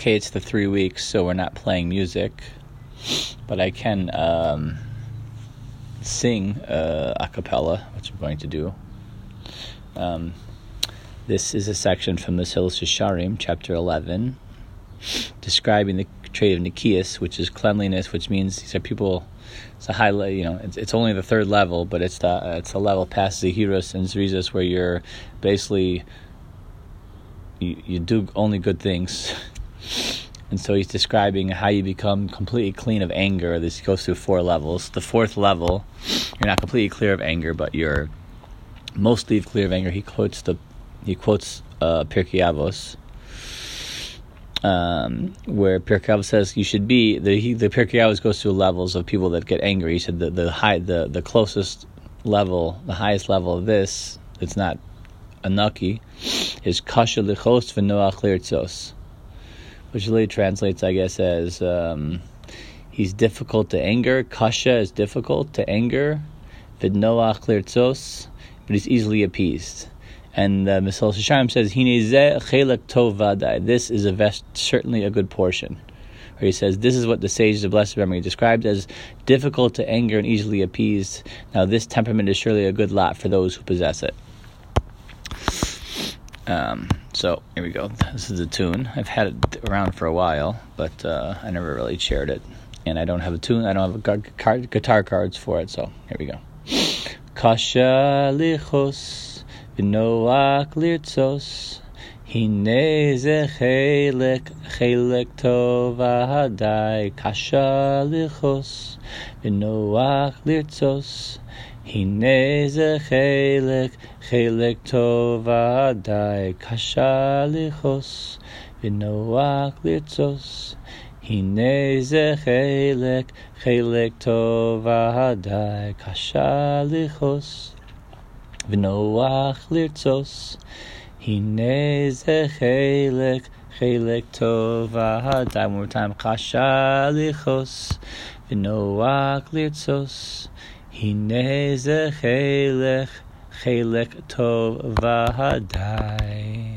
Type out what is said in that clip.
okay, it's the 3 weeks, so we're not playing music, but I can sing a cappella, which I'm going to do. This is a section from Mesillat Yesharim, chapter 11, describing the trait of Nicias, which is cleanliness, which means these are people. It's a high, you know, it's only the third level, but it's a level past Zehirus and Zerisus, where you're basically you do only good things. And so he's describing how you become completely clean of anger. This goes through 4 levels. The 4th level, you're not completely clear of anger, but you're mostly clear of anger. He quotes Pirkei Avot. Where Pirkei Avot says you should be the Pirkei Avot goes through levels of people that get angry. He said the closest level, the highest level of this, it's not Anaki, is Kasheh Lich'os V'noach Lirtzos, which really translates, I guess, as he's difficult to anger. Kasheh is difficult to anger, V'noach Lirtzos, but he's easily appeased. And Mesillat Yesharim says, Harei Zeh Chelek Tov Vadai. This is certainly a good portion. Where he says, this is what the sages of blessed memory described as difficult to anger and easily appeased. Now this temperament is surely a good lot for those who possess it. So here we go. This is a tune. I've had it around for a while, but I never really shared it. And I don't have a tune. I don't have guitar cards for it. So here we go. Kasheh Lich'os V'noach Lirtzos, Harei Zeh Chelek Tov Vadai. Kasheh Lich'os V'noach Lirtzos, Harei Zeh Chelek Tov Vadai. Kasheh Lich'os V'noach Lirtzos, Harei Zeh Chelek Tov Vadai. Kasheh Lich'os V'noach Lirtzos, Harei Zeh Chelek Tov Vadai. One more time. Kasheh Lich'os V'noach Lirtzos, Harei Zeh Chelek Tov Vadai.